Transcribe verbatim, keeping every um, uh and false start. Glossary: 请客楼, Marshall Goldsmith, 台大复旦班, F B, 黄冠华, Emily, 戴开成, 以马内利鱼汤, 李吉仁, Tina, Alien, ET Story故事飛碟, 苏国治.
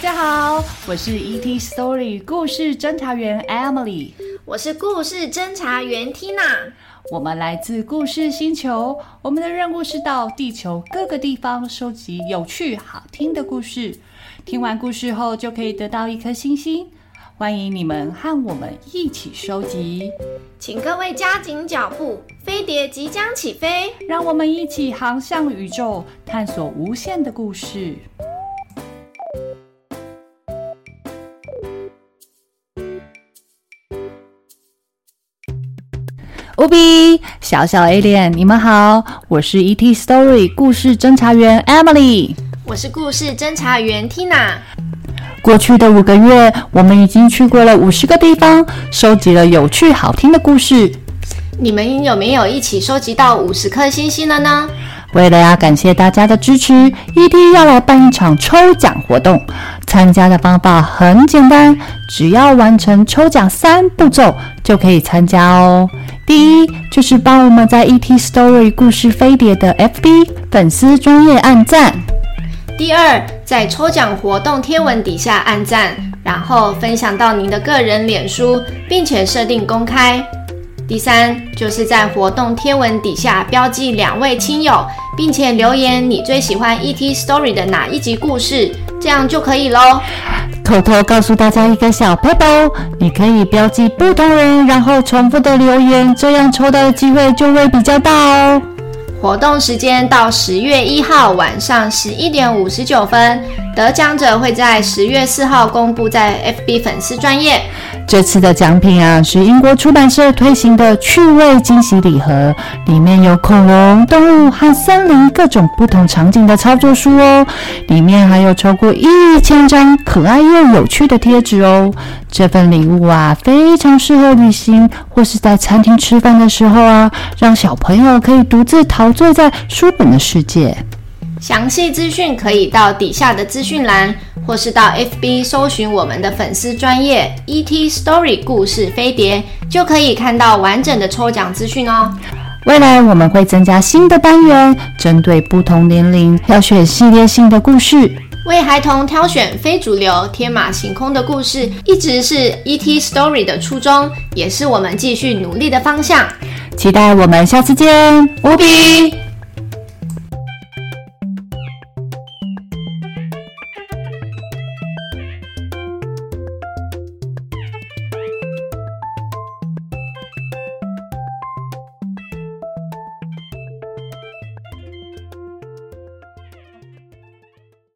大家好，我是 E T Story 故事侦查员 Emily， 我是故事侦查员 Tina， 我们来自故事星球，我们的任务是到地球各个地方收集有趣好听的故事，听完故事后就可以得到一颗星星，欢迎你们和我们一起收集，请各位加紧脚步，飞碟即将起飞，让我们一起航向宇宙，探索无限的故事。乌比，小小 Alien， 你们好，我是 E T Story 故事侦查员 Emily， 我是故事侦查员 Tina。过去的五个月，我们已经去过了五十个地方，收集了有趣好听的故事。你们有没有一起收集到五十颗星星了呢？为了要感谢大家的支持 ，E T 要来办一场抽奖活动。参加的方法很简单，只要完成抽奖三步骤就可以参加哦。第一，就是帮我们在 E T Story 故事飞碟的 F B 粉丝专页按赞。第二，在抽奖活动贴文底下按赞，然后分享到您的个人脸书，并且设定公开。第三，就是在活动贴文底下标记两位亲友，并且留言你最喜欢 E T Story 的哪一集故事，这样就可以咯。偷偷告诉大家一个小撇步，你可以标记不同人，然后重复的留言，这样抽到的机会就会比较大哦。活动时间到十月一号晚上十一点五十九分，得奖者会在十月四号公布在 F B 粉丝专页。这次的奖品啊，是英国出版社推行的趣味惊喜礼盒，里面有恐龙、动物和森林各种不同场景的操作书哦，里面还有超过一千张可爱又有趣的贴纸哦。这份礼物啊，非常适合旅行或是在餐厅吃饭的时候啊，让小朋友可以独自陶醉在书本的世界。详细资讯可以到底下的资讯栏，或是到 F B 搜寻我们的粉丝专页 E T Story 故事飞碟，就可以看到完整的抽奖资讯哦。未来我们会增加新的单元，针对不同年龄挑选系列性的故事，为孩童挑选非主流天马行空的故事，一直是 E T Story 的初衷，也是我们继续努力的方向。期待我们下次见，无比。